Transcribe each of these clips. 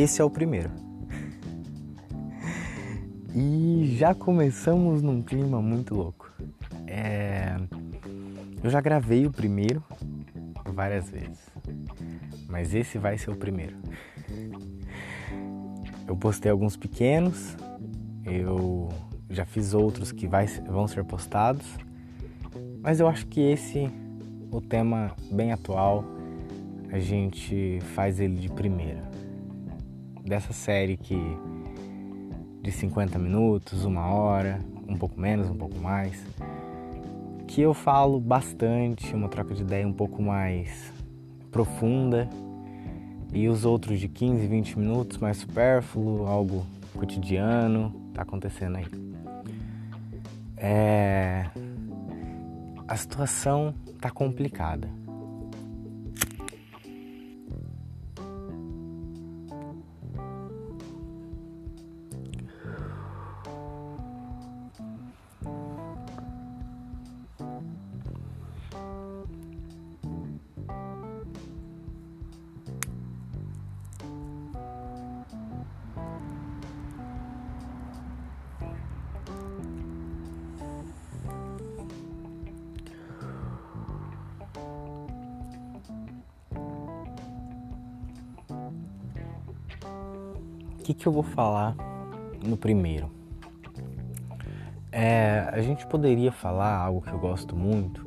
Esse é o primeiro. E já começamos num clima muito louco. Eu já gravei o primeiro várias vezes, mas esse vai ser o primeiro. Eu postei alguns pequenos, eu já fiz outros que vão ser postados, mas eu acho que esse, o tema bem atual, a gente faz ele de primeira. Dessa série que de 50 minutos, uma hora, um pouco menos, um pouco mais, que eu falo bastante, uma troca de ideia um pouco mais profunda, e os outros de 15, 20 minutos, mais supérfluo, algo cotidiano, tá acontecendo aí. A situação tá complicada. O que eu vou falar no primeiro? A gente poderia falar algo que eu gosto muito,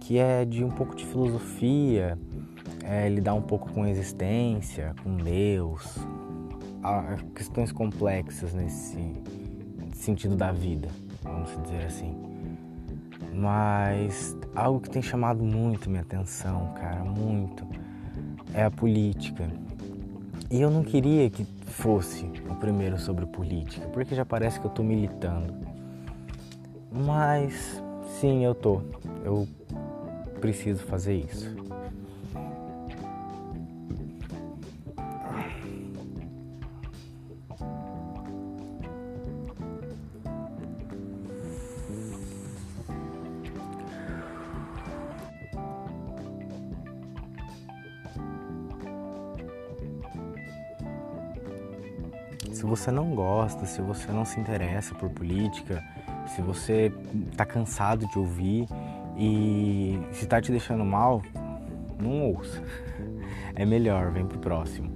que é de um pouco de filosofia, lidar um pouco com a existência, com Deus, questões complexas nesse sentido da vida, vamos dizer assim. Mas algo que tem chamado muito minha atenção, cara, muito, é a política. E eu não queria que fosse o primeiro sobre política, porque já parece que eu tô militando. Mas, sim, eu tô. Eu preciso fazer isso. Se você não gosta, se você não se interessa por política, se você tá cansado de ouvir e se tá te deixando mal, não ouça. É melhor, vem pro próximo.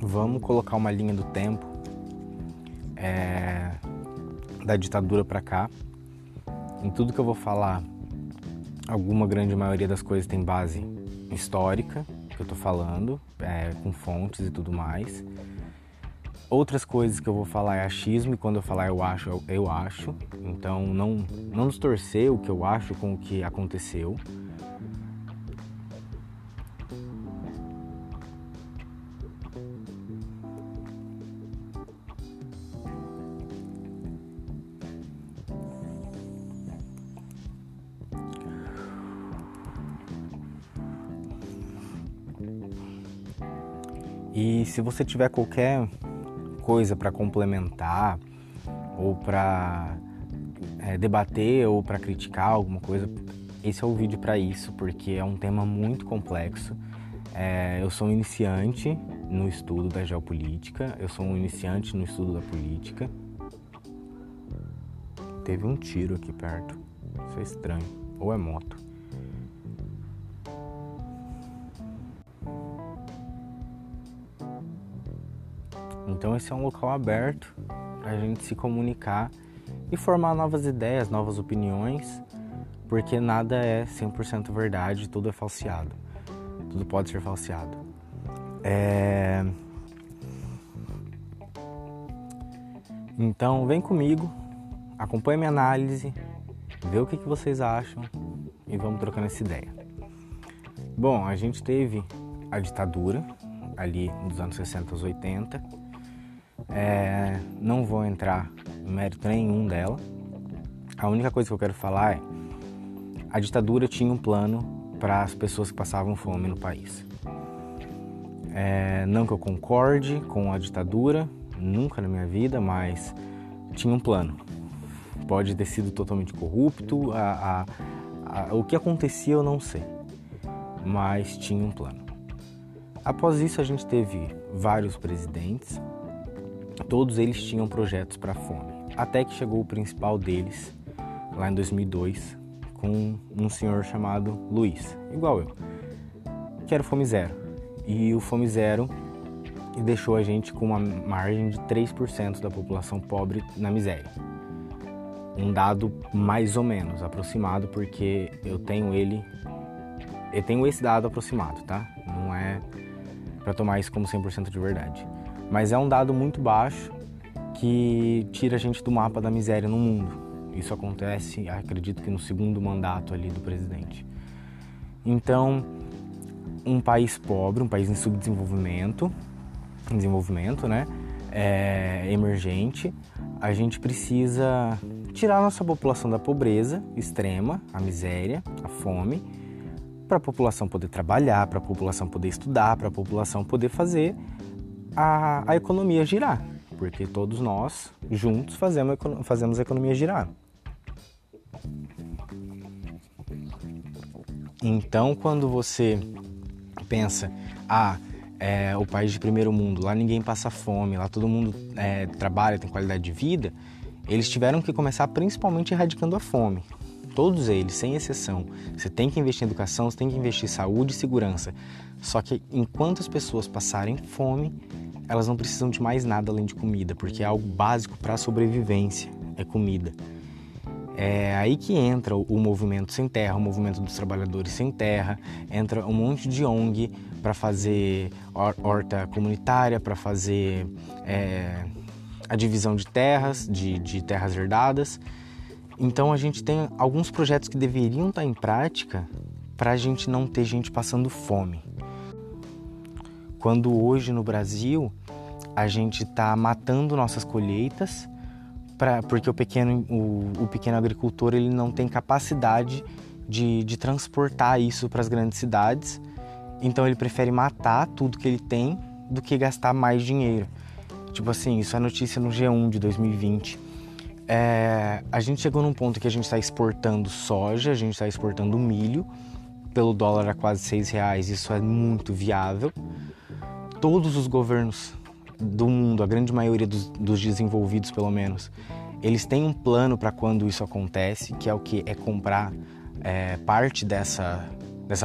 Vamos colocar uma linha do tempo. Da ditadura pra cá, em tudo que eu vou falar, alguma grande maioria das coisas tem base histórica, que eu tô falando, com fontes e tudo mais. Outras coisas que eu vou falar é achismo, e quando eu falar eu acho, então não distorcer o que eu acho com o que aconteceu. E se você tiver qualquer coisa para complementar ou para debater ou para criticar alguma coisa, esse é o vídeo para isso, porque é um tema muito complexo. Eu sou um iniciante no estudo da geopolítica, eu sou um iniciante no estudo da política. Teve um tiro aqui perto, isso é estranho, ou é moto. Então esse é um local aberto para a gente se comunicar e formar novas ideias, novas opiniões, porque nada é 100% verdade, tudo é falseado, tudo pode ser falseado. Então vem comigo, acompanha minha análise, vê o que vocês acham e vamos trocando essa ideia. Bom, a gente teve a ditadura ali dos anos 60 aos 80, não vou entrar em mérito nenhum dela. A única coisa que eu quero falar é: a ditadura tinha um plano para as pessoas que passavam fome no país. Não que eu concorde com a ditadura, nunca na minha vida, mas tinha um plano. Pode ter sido totalmente corrupto, o que acontecia eu não sei, mas tinha um plano. Após isso a gente teve vários presidentes, todos eles tinham projetos para a fome, até que chegou o principal deles, lá em 2002, com um senhor chamado Luiz, igual eu, que era o Fome Zero. E o Fome Zero deixou a gente com uma margem de 3% da população pobre na miséria. Um dado mais ou menos aproximado, porque eu tenho esse dado aproximado, tá? Não é para tomar isso como 100% de verdade. Mas é um dado muito baixo que tira a gente do mapa da miséria no mundo. Isso acontece, acredito que no segundo mandato ali do presidente. Então, um país pobre, um país em desenvolvimento, né? Emergente, a gente precisa tirar a nossa população da pobreza extrema, a miséria, a fome, para a população poder trabalhar, para a população poder estudar, para a população poder fazer a economia girar, porque todos nós juntos fazemos a economia girar. Então, quando você pensa, o país de primeiro mundo, lá ninguém passa fome, lá todo mundo trabalha, tem qualidade de vida, eles tiveram que começar principalmente erradicando a fome. Todos eles, sem exceção. Você tem que investir em educação, você tem que investir em saúde e segurança. Só que enquanto as pessoas passarem fome, elas não precisam de mais nada além de comida, porque é algo básico para a sobrevivência, é comida. É aí que entra o movimento sem terra, o movimento dos trabalhadores sem terra, entra um monte de ONG para fazer horta comunitária, para fazer a divisão de terras, de terras herdadas. Então a gente tem alguns projetos que deveriam estar em prática para a gente não ter gente passando fome. Quando hoje no Brasil a gente está matando nossas colheitas, porque o pequeno agricultor ele não tem capacidade de transportar isso para as grandes cidades, então ele prefere matar tudo que ele tem do que gastar mais dinheiro. Tipo assim, isso é notícia no G1 de 2020. A gente chegou num ponto que a gente está exportando soja, a gente está exportando milho, pelo dólar a quase R$6, isso é muito viável. Todos os governos do mundo, a grande maioria dos desenvolvidos pelo menos, eles têm um plano para quando isso acontece, que é o que? É comprar parte dessa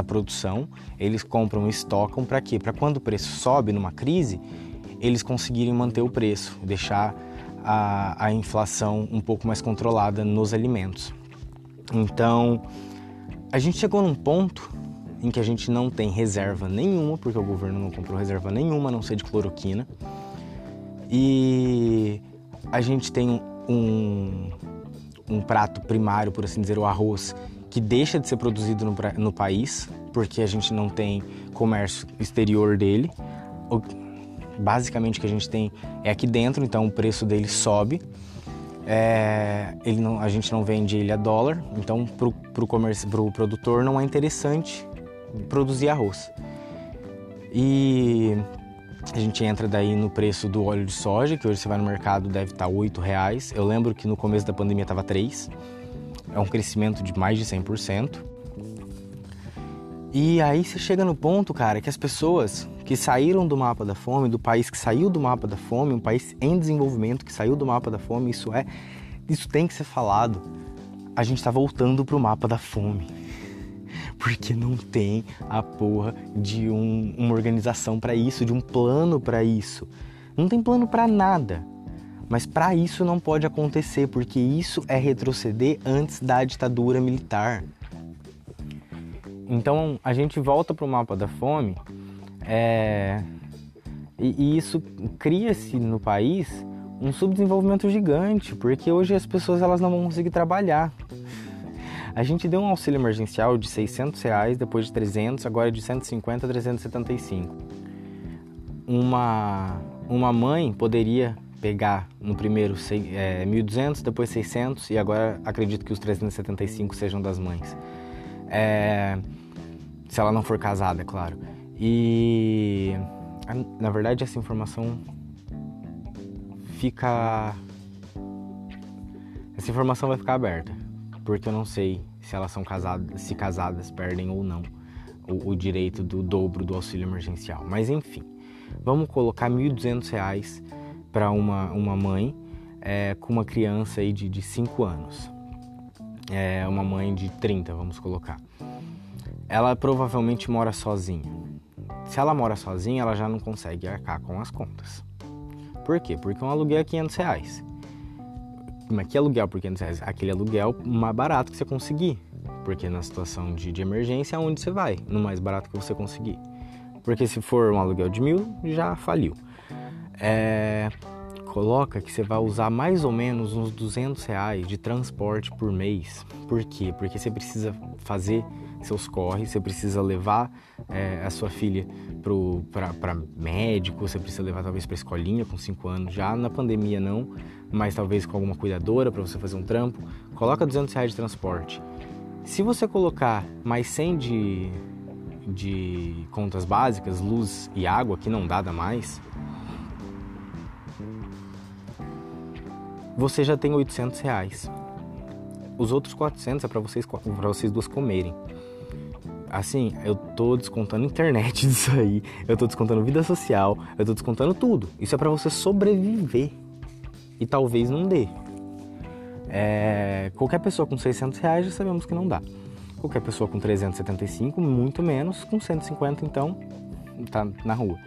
produção, eles compram e estocam para quê? Para quando o preço sobe numa crise, eles conseguirem manter o preço, deixar a inflação um pouco mais controlada nos alimentos. Então, a gente chegou num ponto em que a gente não tem reserva nenhuma, porque o governo não comprou reserva nenhuma, a não ser de cloroquina. E a gente tem um prato primário, por assim dizer, o arroz, que deixa de ser produzido no país, porque a gente não tem comércio exterior dele. Basicamente o que a gente tem é aqui dentro, então o preço dele sobe. A gente não vende ele a dólar, então pro produtor não é interessante produzir arroz. E a gente entra daí no preço do óleo de soja, que hoje você vai no mercado deve estar R$8. Eu lembro que no começo da pandemia estava R$3. É um crescimento de mais de 100%. E aí você chega no ponto, cara, que as pessoas que saíram do mapa da fome, do país que saiu do mapa da fome, um país em desenvolvimento que saiu do mapa da fome, isso tem que ser falado. A gente tá voltando pro mapa da fome, porque não tem a porra de uma organização para isso, de um plano para isso. Não tem plano para nada, mas para isso não pode acontecer, porque isso é retroceder antes da ditadura militar. Então a gente volta pro mapa da fome, e isso cria-se no país um subdesenvolvimento gigante, porque hoje as pessoas elas não vão conseguir trabalhar. A gente deu um auxílio emergencial de R$600, depois de 300, agora de 150 a 375. Uma mãe poderia pegar no primeiro 1.200, depois 600, e agora acredito que os 375 sejam das mães. Se ela não for casada, é claro. E, na verdade, essa informação fica... Essa informação vai ficar aberta, porque eu não sei se elas são casadas, se casadas perdem ou não o direito do dobro do auxílio emergencial. Mas enfim, vamos colocar R$ 1.200 para uma mãe com uma criança aí de 5 anos. Uma mãe de 30, vamos colocar. Ela provavelmente mora sozinha. Se ela mora sozinha, ela já não consegue arcar com as contas. Por quê? Porque um aluguel é R$ 500. Mas que aluguel por R$ 500? Aquele aluguel mais barato que você conseguir. Porque na situação de emergência é onde você vai, no mais barato que você conseguir. Porque se for um aluguel de R$ 1.000, já faliu. Coloca que você vai usar mais ou menos uns R$ 200 de transporte por mês. Por quê? Porque você precisa fazer seus corres, você precisa levar a sua filha para médico, você precisa levar talvez para escolinha com 5 anos já, na pandemia não, mas talvez com alguma cuidadora para você fazer um trampo. Coloca R$ 200 de transporte. Se você colocar mais 100 de contas básicas, luz e água, que não dá mais... você já tem R$ 800. Os outros 400 é para vocês duas comerem. Assim, eu tô descontando internet disso aí, eu tô descontando vida social, eu tô descontando tudo. Isso é para você sobreviver. E talvez não dê. Qualquer pessoa com R$ 600 já sabemos que não dá. Qualquer pessoa com 375, muito menos. Com 150, então, tá na rua.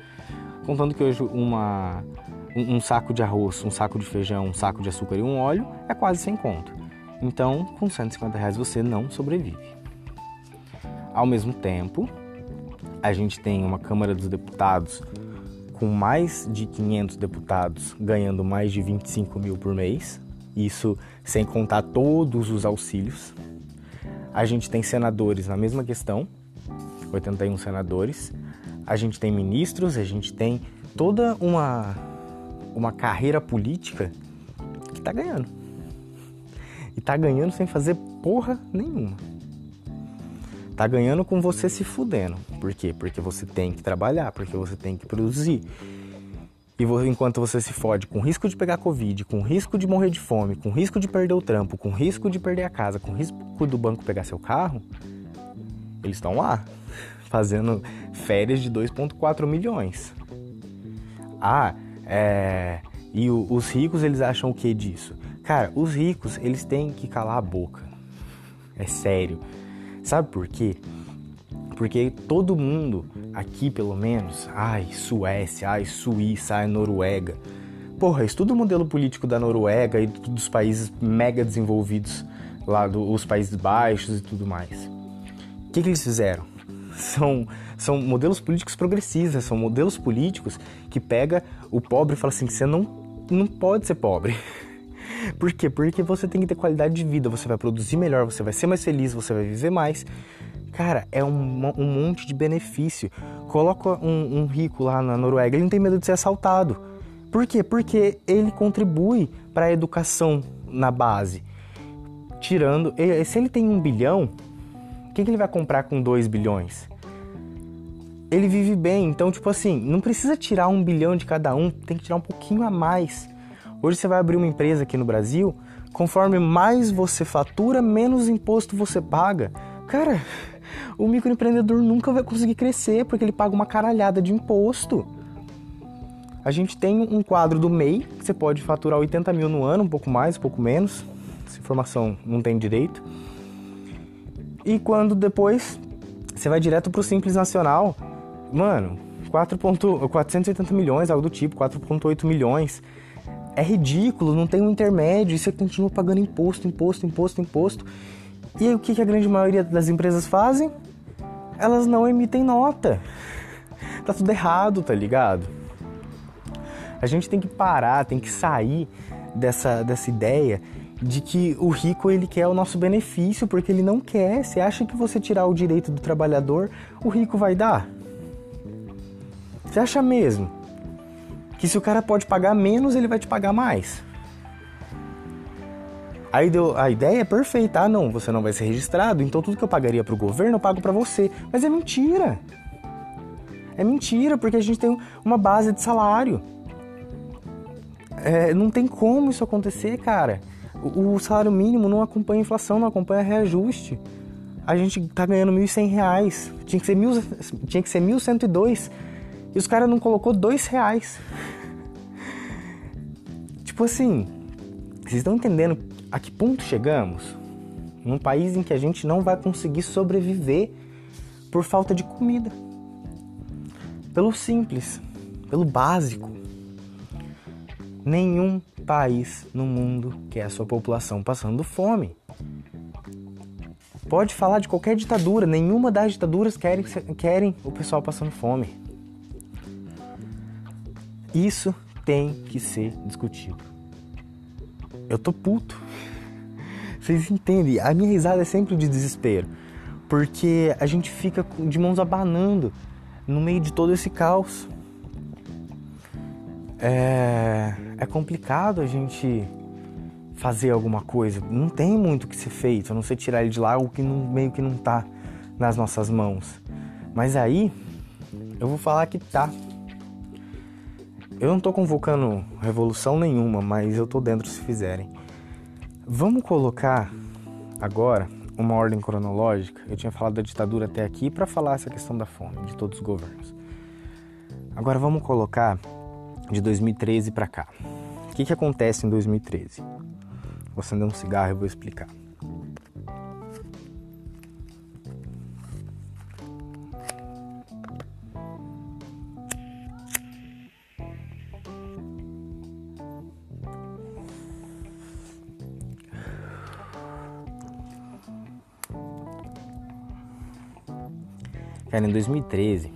Contando que hoje um saco de arroz, um saco de feijão, um saco de açúcar e um óleo é quase sem conto. Então, com R$ 150 você não sobrevive. Ao mesmo tempo, a gente tem uma Câmara dos Deputados com mais de 500 deputados ganhando mais de 25 mil por mês. Isso sem contar todos os auxílios. A gente tem senadores na mesma questão, 81 senadores. A gente tem ministros, a gente tem toda uma carreira política que tá ganhando. E tá ganhando sem fazer porra nenhuma. Tá ganhando com você se fudendo. Por quê? Porque você tem que trabalhar, porque você tem que produzir. E enquanto você se fode com risco de pegar Covid, com risco de morrer de fome, com risco de perder o trampo, com risco de perder a casa, com risco do banco pegar seu carro, eles estão lá, fazendo férias de 2,4 milhões. E os ricos, eles acham o que disso? Cara, os ricos, eles têm que calar a boca. É sério. Sabe por quê? Porque todo mundo aqui, pelo menos, Suécia, Suíça, Noruega. Porra, estuda o modelo político da Noruega e dos países mega desenvolvidos, lá os Países Baixos e tudo mais. O que eles fizeram? São modelos políticos progressistas, são modelos políticos que pega o pobre e fala assim, você não pode ser pobre. Por quê? Porque você tem que ter qualidade de vida, você vai produzir melhor, você vai ser mais feliz, você vai viver mais. Cara, é um monte de benefício. Coloca um rico lá na Noruega, ele não tem medo de ser assaltado. Por quê? Porque ele contribui para a educação na base. Se ele tem 1 bilhão... o que ele vai comprar com 2 bilhões? Ele vive bem, então, não precisa tirar 1 bilhão de cada um, tem que tirar um pouquinho a mais. Hoje você vai abrir uma empresa aqui no Brasil, conforme mais você fatura, menos imposto você paga. Cara, o microempreendedor nunca vai conseguir crescer, porque ele paga uma caralhada de imposto. A gente tem um quadro do MEI, que você pode faturar 80 mil no ano, um pouco mais, um pouco menos, essa informação não tem direito. E quando depois você vai direto pro Simples Nacional, mano, 480 milhões, algo do tipo, 4,8 milhões. É ridículo, não tem um intermédio, e você continua pagando imposto. E aí o que a grande maioria das empresas fazem? Elas não emitem nota. Tá tudo errado, tá ligado? A gente tem que parar, tem que sair dessa ideia de que o rico, ele quer o nosso benefício, porque ele não quer. Você acha que você tirar o direito do trabalhador, o rico vai dar? Você acha mesmo que se o cara pode pagar menos, ele vai te pagar mais? Aí a ideia é perfeita. Não, você não vai ser registrado, então tudo que eu pagaria pro governo, eu pago pra você. Mas é mentira. É mentira, porque a gente tem uma base de salário. Não tem como isso acontecer, cara. O salário mínimo não acompanha a inflação, não acompanha reajuste. A gente tá ganhando R$1.100, tinha que ser R$1.102, e os caras não colocou R$2. Tipo assim, vocês estão entendendo a que ponto chegamos? Num país em que a gente não vai conseguir sobreviver por falta de comida. Pelo simples, pelo básico. Nenhum país no mundo quer a sua população passando fome. Pode falar de qualquer ditadura, nenhuma das ditaduras querem o pessoal passando fome. Isso tem que ser discutido. Eu tô puto. Vocês entendem? A minha risada é sempre de desespero, porque a gente fica de mãos abanando no meio de todo esse caos. É complicado a gente fazer alguma coisa, não tem muito o que ser feito, a não ser tirar ele de lá, algo que não, meio que não tá nas nossas mãos. Mas aí, eu vou falar que tá. Eu não tô convocando revolução nenhuma, mas eu tô dentro se fizerem. Vamos colocar agora uma ordem cronológica. Eu tinha falado da ditadura até aqui para falar essa questão da fome, de todos os governos. Agora vamos colocar de 2013 para cá. O que acontece em 2013? Vou acender um cigarro e vou explicar. Cara, em 2013,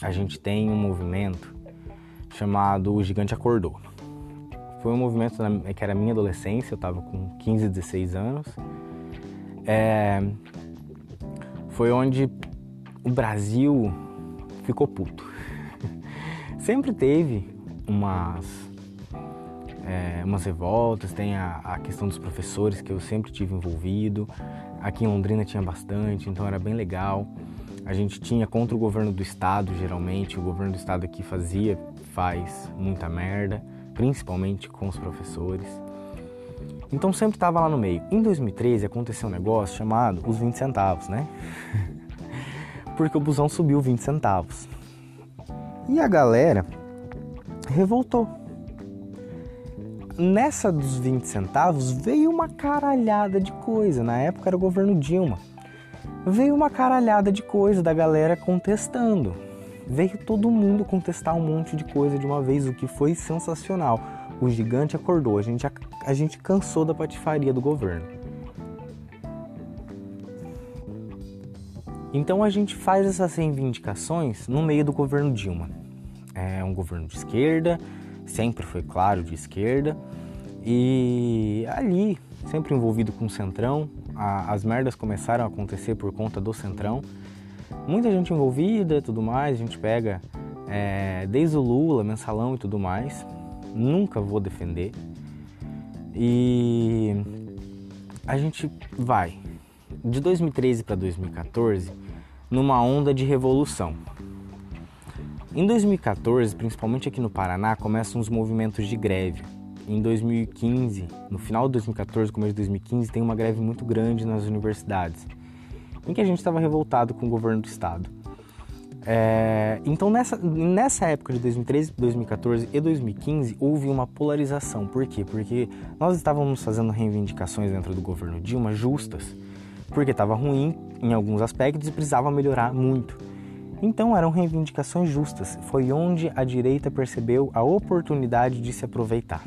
a gente tem um movimento chamado O Gigante Acordou. Foi um movimento que era minha adolescência, eu estava com 15, 16 anos. Foi onde o Brasil ficou puto. Sempre teve umas revoltas, tem a questão dos professores, que eu sempre tive envolvido. Aqui em Londrina tinha bastante, então era bem legal. A gente tinha contra o governo do estado, geralmente. O governo do estado aqui faz muita merda, principalmente com os professores. Então sempre estava lá no meio. Em 2013 aconteceu um negócio chamado os 20 centavos, né? Porque o busão subiu 20 centavos. E a galera revoltou. Nessa dos 20 centavos veio uma caralhada de coisa. Na época era o governo Dilma. Veio uma caralhada de coisa da galera contestando. Veio todo mundo contestar um monte de coisa de uma vez, o que foi sensacional. O gigante acordou, a gente cansou da patifaria do governo. Então a gente faz essas reivindicações no meio do governo Dilma. É um governo de esquerda, sempre foi claro de esquerda, e ali, sempre envolvido com o Centrão, as merdas começaram a acontecer por conta do Centrão. Muita gente envolvida e tudo mais, a gente pega desde o Lula, Mensalão e tudo mais. Nunca vou defender. E a gente vai de 2013 para 2014 numa onda de revolução. Em 2014, principalmente aqui no Paraná, começam os movimentos de greve. Em 2015, no final de 2014, começo de 2015, tem uma greve muito grande nas universidades, em que a gente estava revoltado com o governo do estado. Então, nessa época de 2013, 2014 e 2015, houve uma polarização. Por quê? Porque nós estávamos fazendo reivindicações dentro do governo Dilma justas, porque estava ruim em alguns aspectos e precisava melhorar muito. Então eram reivindicações justas, foi onde a direita percebeu a oportunidade de se aproveitar.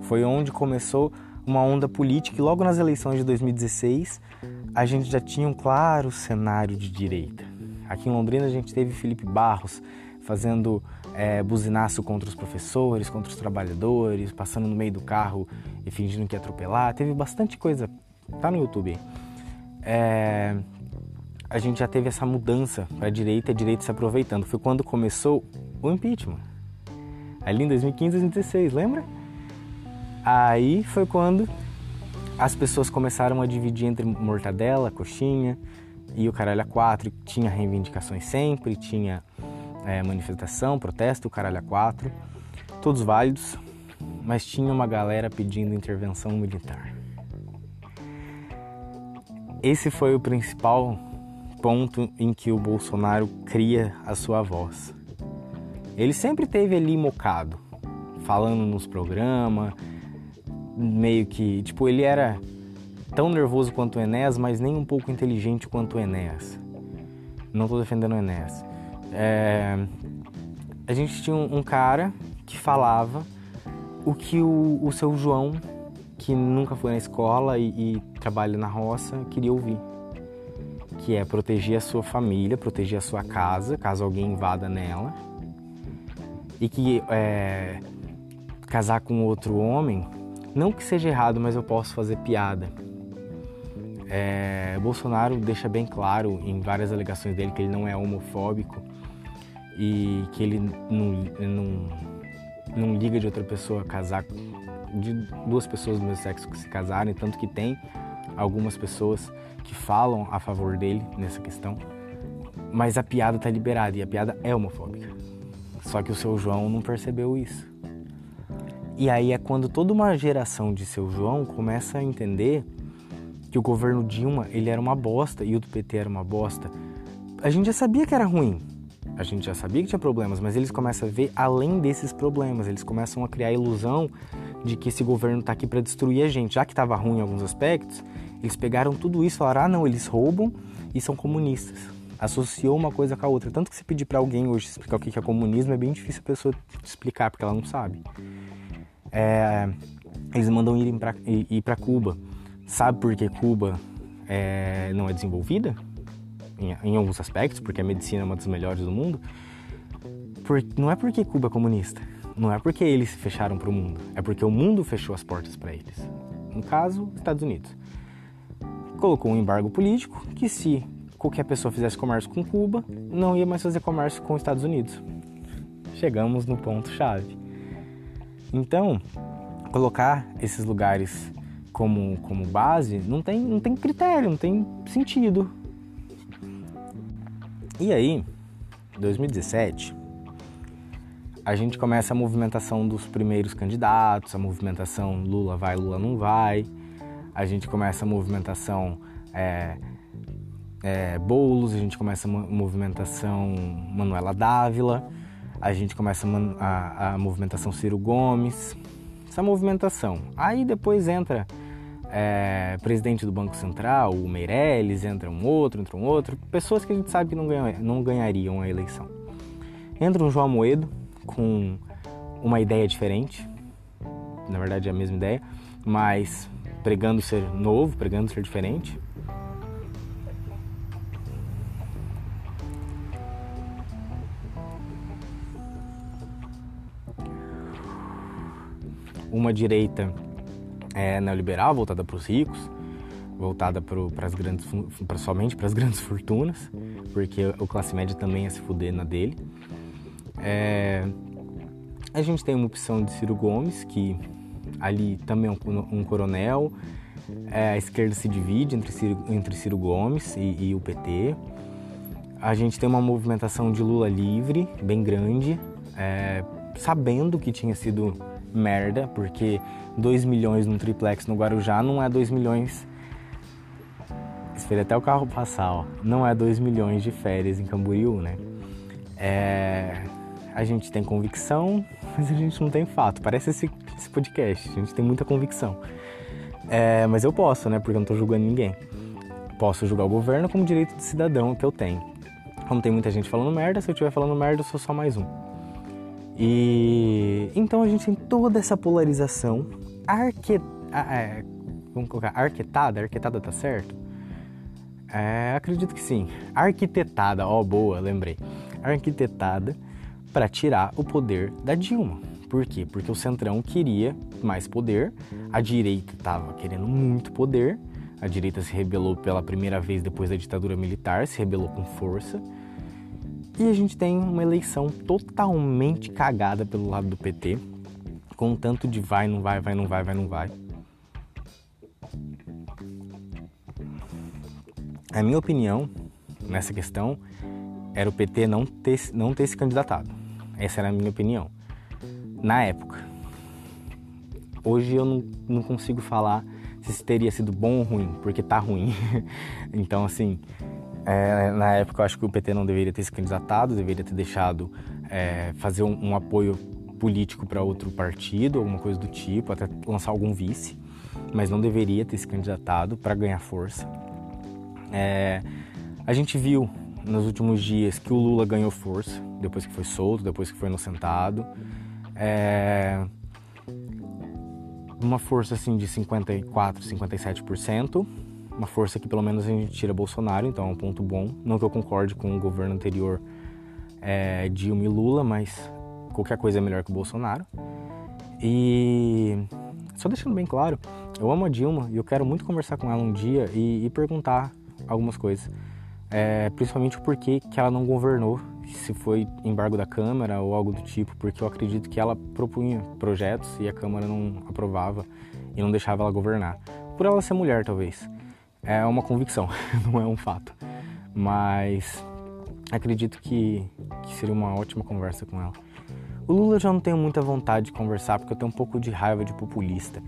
Foi onde começou uma onda política e logo nas eleições de 2016 a gente já tinha um claro cenário de direita. Aqui em Londrina a gente teve Felipe Barros fazendo buzinaço contra os professores, contra os trabalhadores, passando no meio do carro e fingindo que ia atropelar, teve bastante coisa, tá no YouTube. A gente já teve essa mudança para a direita se aproveitando. Foi quando começou o impeachment, ali em 2015, 2016, lembra? Aí foi quando as pessoas começaram a dividir entre mortadela, coxinha e o caralho a quatro. Tinha reivindicações sempre, tinha manifestação, protesto, o caralho a quatro, todos válidos. mas tinha uma galera pedindo intervenção militar. Esse foi o principal ponto em que o Bolsonaro cria a sua voz. Ele sempre teve ali mocado, falando nos programas, meio que, tipo, ele era tão nervoso quanto o Enéas, mas nem um pouco inteligente quanto o Enéas. Não tô defendendo o Enéas. A gente tinha um cara que falava o que o seu João, que nunca foi na escola e trabalha na roça, queria ouvir. Que é proteger a sua família, proteger a sua casa, caso alguém invada nela. E que casar com outro homem, não que seja errado, mas eu posso fazer piada. Bolsonaro deixa bem claro em várias alegações dele que ele não é homofóbico e que ele não liga de outra pessoa casar, de duas pessoas do mesmo sexo que se casarem, tanto que tem algumas pessoas que falam a favor dele nessa questão, mas a piada tá liberada e a piada é homofóbica. Só que o seu João não percebeu isso. E aí é quando toda uma geração de seu João começa a entender que o governo Dilma, ele era uma bosta e o do PT era uma bosta. A gente já sabia que era ruim, a gente já sabia que tinha problemas, mas eles começam a ver além desses problemas, eles começam a criar a ilusão de que esse governo tá aqui para destruir a gente. Já que estava ruim em alguns aspectos, eles pegaram tudo isso e falaram, eles roubam e são comunistas. Associou uma coisa com a outra. Tanto que se pedir para alguém hoje explicar o que é comunismo, é bem difícil a pessoa explicar, porque ela não sabe. Eles mandam ir para Cuba. Sabe por que Cuba não é desenvolvida? Em alguns aspectos, porque a medicina é uma das melhores do mundo. Não é porque Cuba é comunista. Não é porque eles se fecharam para o mundo, é porque o mundo fechou as portas para eles. No caso, Estados Unidos. Colocou um embargo político que se qualquer pessoa fizesse comércio com Cuba, não ia mais fazer comércio com os Estados Unidos. Chegamos no ponto-chave. Então, colocar esses lugares como base não tem critério, não tem sentido. E aí, 2017... a gente começa a movimentação dos primeiros candidatos, a movimentação Lula vai, Lula não vai. A gente começa a movimentação Boulos, a gente começa a movimentação Manuela Dávila, a gente começa a movimentação Ciro Gomes. Essa movimentação. Aí depois entra presidente do Banco Central, o Meirelles, entra um outro. Pessoas que a gente sabe que não ganhariam a eleição. Entra um João Amoedo, com uma ideia diferente, na verdade é a mesma ideia, mas pregando ser novo, pregando ser diferente. Uma direita neoliberal, voltada para os ricos, voltada somente para as grandes fortunas, porque o classe média também ia se fuder na dele. A gente tem uma opção de Ciro Gomes, que ali também é um coronel. A esquerda se divide entre Ciro Gomes e o PT. A gente tem uma movimentação de Lula livre, bem grande, sabendo que tinha sido merda, porque 2 milhões num triplex no Guarujá não é 2 milhões... Esperei até o carro passar, ó. Não é 2 milhões de férias em Camboriú, né? A gente tem convicção, mas a gente não tem fato. Parece esse podcast, a gente tem muita convicção. Mas eu posso, né? Porque eu não tô julgando ninguém. Posso julgar o governo como direito de cidadão que eu tenho. Como tem muita gente falando merda, se eu estiver falando merda, eu sou só mais um. E então a gente tem toda essa polarização vamos colocar arquitetada? Arquitetada tá certo? Acredito que sim. Arquitetada, boa, lembrei. Arquitetada para tirar o poder da Dilma. Por quê? Porque o Centrão queria mais poder, a direita estava querendo muito poder, a direita se rebelou pela primeira vez depois da ditadura militar, se rebelou com força, e a gente tem uma eleição totalmente cagada pelo lado do PT, com um tanto de vai, não vai. A minha opinião nessa questão era o PT não ter se candidatado. Essa era a minha opinião na época. Hoje eu não consigo falar se teria sido bom ou ruim, porque tá ruim. Então, assim, na época eu acho que o PT não deveria ter se candidatado, deveria ter deixado fazer um apoio político para outro partido, alguma coisa do tipo, até lançar algum vice, mas não deveria ter se candidatado para ganhar força. A gente viu nos últimos dias que o Lula ganhou força, depois que foi solto, depois que foi inocentado. Uma força assim de 54%, 57%, uma força que pelo menos a gente tira Bolsonaro, então é um ponto bom. Não que eu concorde com o governo anterior Dilma e Lula, mas qualquer coisa é melhor que o Bolsonaro. E só deixando bem claro, eu amo a Dilma e eu quero muito conversar com ela um dia e perguntar algumas coisas, principalmente o porquê que ela não governou, se foi embargo da Câmara ou algo do tipo, porque eu acredito que ela propunha projetos e a Câmara não aprovava e não deixava ela governar. Por ela ser mulher, talvez. É uma convicção, não é um fato. Mas acredito que seria uma ótima conversa com ela. O Lula eu já não tenho muita vontade de conversar, porque eu tenho um pouco de raiva de populista.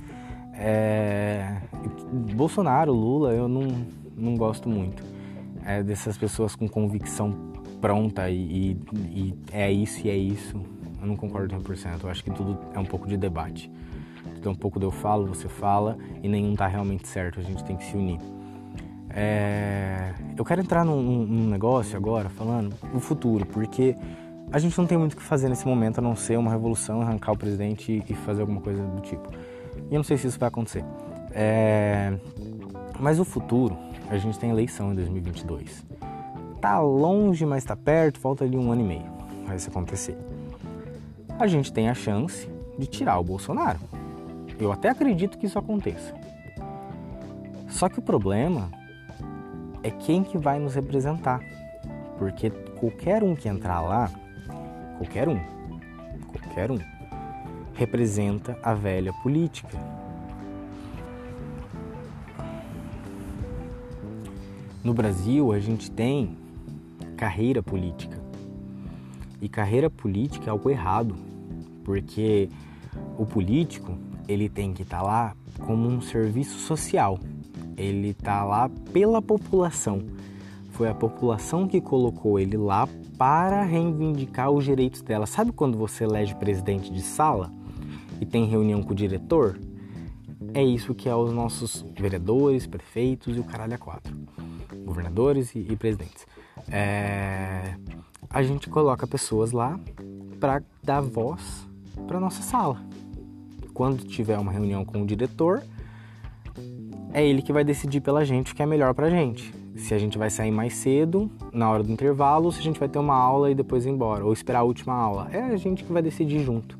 Bolsonaro, Lula, eu não gosto muito. Dessas pessoas com convicção pronta e é isso, eu não concordo 100%, eu acho que tudo é um pouco de debate, tudo é um pouco de eu falo, você fala e nenhum tá realmente certo, a gente tem que se unir. Eu quero entrar num negócio agora falando do futuro, porque a gente não tem muito o que fazer nesse momento a não ser uma revolução, arrancar o presidente e fazer alguma coisa do tipo, e eu não sei se isso vai acontecer, mas o futuro, a gente tem eleição em 2022. Tá longe, mas tá perto, falta ali um ano e meio pra isso acontecer. A gente tem a chance de tirar o Bolsonaro. Eu até acredito que isso aconteça. Só que o problema é quem que vai nos representar. Porque qualquer um que entrar lá, qualquer um, representa a velha política. No Brasil, a gente tem carreira política. E carreira política é algo errado, porque o político, ele tem que estar lá como um serviço social. Ele está lá pela população. Foi a população que colocou ele lá para reivindicar os direitos dela. Sabe quando você elege presidente de sala e tem reunião com o diretor? É isso que é os nossos vereadores, prefeitos e o caralho a quatro. Governadores e presidentes. A gente coloca pessoas lá para dar voz para nossa sala. Quando tiver uma reunião com o diretor, é ele que vai decidir pela gente o que é melhor pra gente. Se a gente vai sair mais cedo, na hora do intervalo, ou se a gente vai ter uma aula e depois ir embora, ou esperar a última aula. É a gente que vai decidir junto,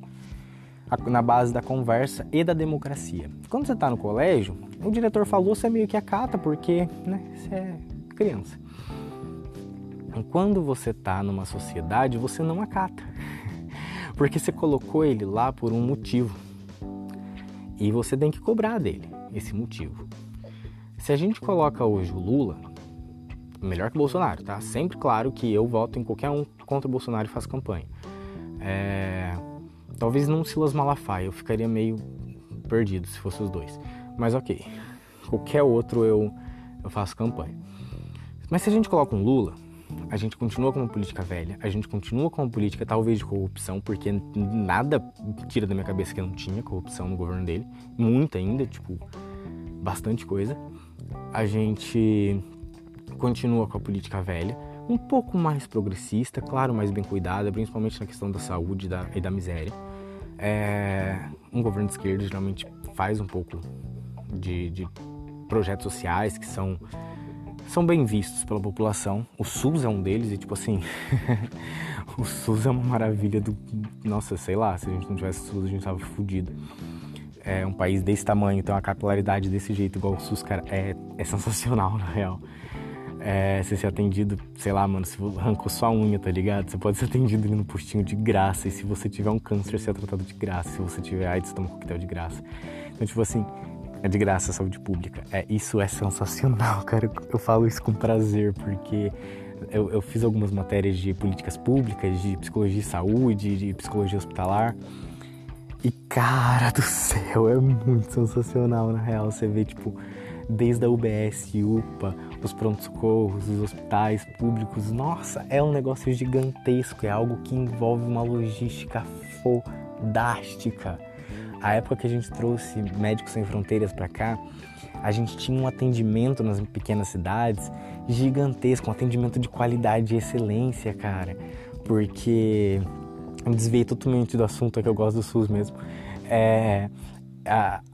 na base da conversa e da democracia. Quando você tá no colégio, o diretor falou, você meio que acata, porque você é criança. Quando você tá numa sociedade, você não acata, porque você colocou ele lá por um motivo e você tem que cobrar dele esse motivo. Se a gente coloca hoje o Lula, melhor que o Bolsonaro, tá? Sempre claro que eu voto em qualquer um contra o Bolsonaro e faço campanha. Talvez não Silas Malafaia, eu ficaria meio perdido se fosse os dois. Mas ok, qualquer outro eu faço campanha. Mas se a gente coloca um Lula, a gente continua com uma política velha, a gente continua com uma política talvez de corrupção, porque nada tira da minha cabeça que não tinha corrupção no governo dele, muita ainda, bastante coisa. A gente continua com a política velha, um pouco mais progressista, claro, mais bem cuidada, principalmente na questão da saúde e da miséria. Um governo de esquerda geralmente faz um pouco de projetos sociais que são bem vistos pela população. O SUS é um deles e o SUS é uma maravilha do... Nossa, sei lá, se a gente não tivesse SUS a gente tava fudido. Um país desse tamanho, tem uma capilaridade desse jeito igual o SUS, cara, é sensacional na real. Você ser atendido, sei lá, mano, se arrancou sua unha, tá ligado? Você pode ser atendido ali no postinho de graça. E se você tiver um câncer, você é tratado de graça. Se você tiver AIDS, toma um coquetel de graça. Então, é de graça a saúde pública. Isso é sensacional, cara. Eu falo isso com prazer, porque eu fiz algumas matérias de políticas públicas, de psicologia e saúde, de psicologia hospitalar. E cara do céu, é muito sensacional na real. Você vê, tipo, desde a UBS, UPA, os prontos-socorros, os hospitais públicos. Nossa, é um negócio gigantesco, é algo que envolve uma logística fodástica. A época que a gente trouxe Médicos Sem Fronteiras pra cá, a gente tinha um atendimento nas pequenas cidades gigantesco, um atendimento de qualidade e excelência, cara. Porque, desviei totalmente do assunto, é que eu gosto do SUS mesmo,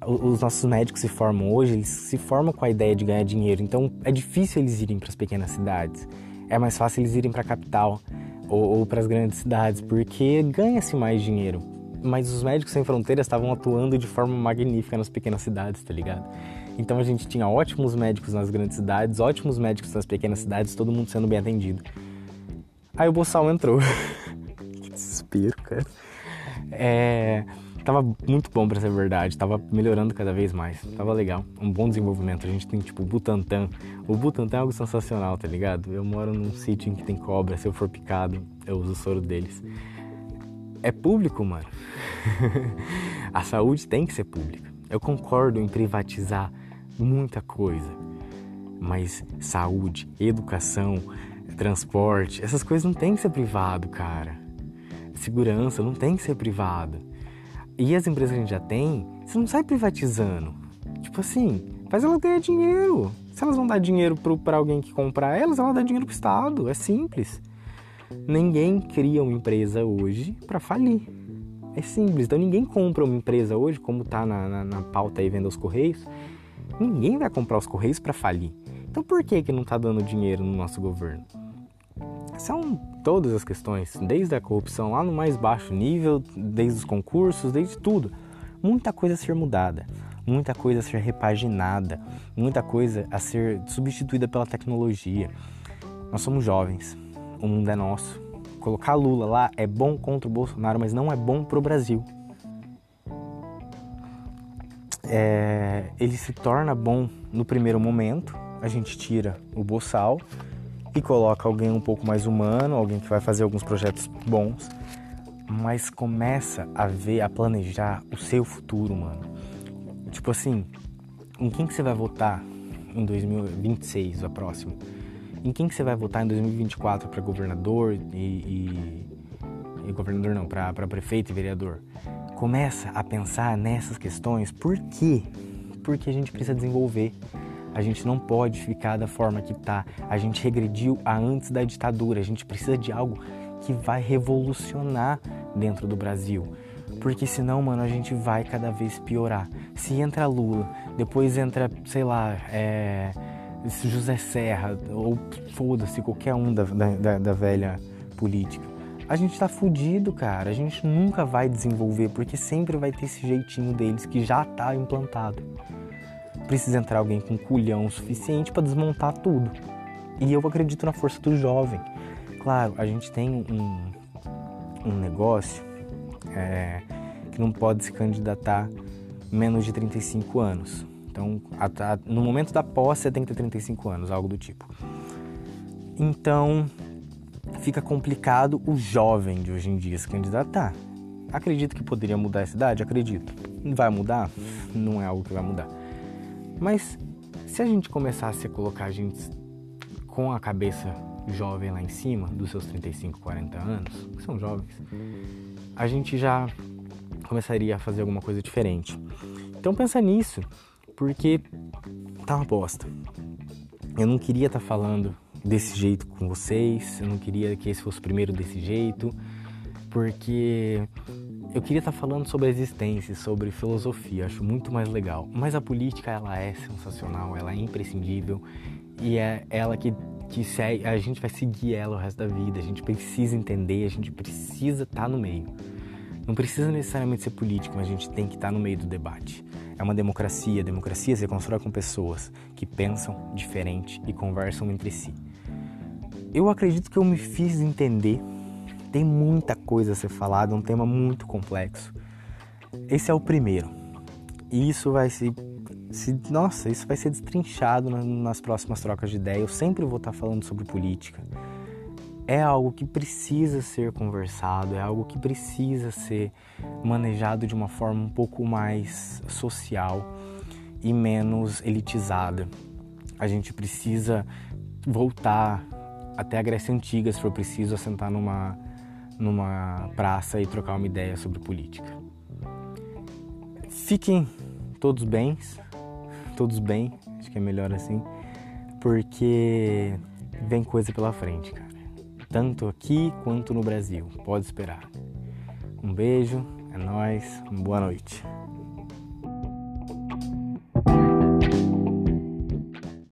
os nossos médicos se formam hoje, eles se formam com a ideia de ganhar dinheiro, então é difícil eles irem para as pequenas cidades, é mais fácil eles irem para a capital ou para as grandes cidades, porque ganha-se mais dinheiro. Mas os Médicos Sem Fronteiras estavam atuando de forma magnífica nas pequenas cidades, tá ligado? Então a gente tinha ótimos médicos nas grandes cidades, ótimos médicos nas pequenas cidades, todo mundo sendo bem atendido. Aí o Boçal entrou. Que desespero, cara. Tava muito bom pra ser verdade, tava melhorando cada vez mais, tava legal, um bom desenvolvimento. A gente tem, tipo, Butantã. O Butantã é algo sensacional, tá ligado? Eu moro num sítio em que tem cobra, se eu for picado, eu uso o soro deles. É público, mano. A saúde tem que ser pública. Eu concordo em privatizar muita coisa, mas saúde, educação, transporte, essas coisas não tem que ser privado, cara. Segurança não tem que ser privado. E as empresas que a gente já tem, você não sai privatizando. Tipo assim, faz elas ganhar dinheiro. Se elas vão dar dinheiro pra alguém que comprar elas, elas dão dinheiro pro Estado. É simples. Ninguém cria uma empresa hoje para falir, é simples. Então ninguém compra uma empresa hoje, como tá na pauta aí, venda aos Correios. Ninguém vai comprar os Correios para falir. Então por que não tá dando dinheiro no nosso governo? São todas as questões, desde a corrupção lá no mais baixo nível, desde os concursos, desde tudo. Muita coisa a ser mudada, muita coisa a ser repaginada, muita coisa a ser substituída pela tecnologia. Nós somos jovens. O mundo é nosso. Colocar Lula lá é bom contra o Bolsonaro, mas não é bom pro Brasil. Ele se torna bom no primeiro momento. A gente tira o boçal e coloca alguém um pouco mais humano, alguém que vai fazer alguns projetos bons, mas começa a ver, a planejar o seu futuro, mano. Tipo assim, em quem que você vai votar em 2026, a próxima? Em quem que você vai votar em 2024 para governador e governador não, para prefeito e vereador? Começa a pensar nessas questões. Por quê? Porque a gente precisa desenvolver. A gente não pode ficar da forma que tá. A gente regrediu a antes da ditadura. A gente precisa de algo que vai revolucionar dentro do Brasil. Porque senão, mano, a gente vai cada vez piorar. Se entra Lula, depois entra, sei lá, José Serra, ou foda-se, qualquer um da velha política. A gente tá fudido, cara. A gente nunca vai desenvolver, porque sempre vai ter esse jeitinho deles que já tá implantado. Precisa entrar alguém com culhão o suficiente pra desmontar tudo. E eu acredito na força do jovem. Claro, a gente tem um negócio que não pode se candidatar menos de 35 anos. Então, no momento da posse, você tem que ter 35 anos, algo do tipo. Então, fica complicado o jovem de hoje em dia se candidatar. Acredito que poderia mudar essa idade? Acredito. Vai mudar? Não é algo que vai mudar. Mas, se a gente começasse a colocar a gente com a cabeça jovem lá em cima, dos seus 35, 40 anos, que são jovens, a gente já começaria a fazer alguma coisa diferente. Então, pensa nisso. Porque tá uma bosta. Eu não queria estar falando desse jeito com vocês. Eu não queria que esse fosse o primeiro desse jeito. Porque eu queria estar falando sobre a existência, sobre filosofia. Acho muito mais legal. Mas a política, ela é sensacional. Ela é imprescindível. E é ela que a gente vai seguir ela o resto da vida. A gente precisa entender. A gente precisa estar no meio. Não precisa necessariamente ser político, mas a gente tem que estar no meio do debate. É uma democracia. A democracia se constrói com pessoas que pensam diferente e conversam entre si. Eu acredito que eu me fiz entender. Tem muita coisa a ser falada, é um tema muito complexo. Esse é o primeiro. E isso vai isso vai ser destrinchado nas próximas trocas de ideia. Eu sempre vou estar falando sobre política. é algo que precisa ser conversado, é algo que precisa ser manejado de uma forma um pouco mais social e menos elitizada. A gente precisa voltar até a Grécia Antiga, se for preciso, a sentar numa praça e trocar uma ideia sobre política. Fiquem todos bem, acho que é melhor assim, porque vem coisa pela frente, cara. Tanto aqui quanto no Brasil, pode esperar. Um beijo, é nóis, boa noite.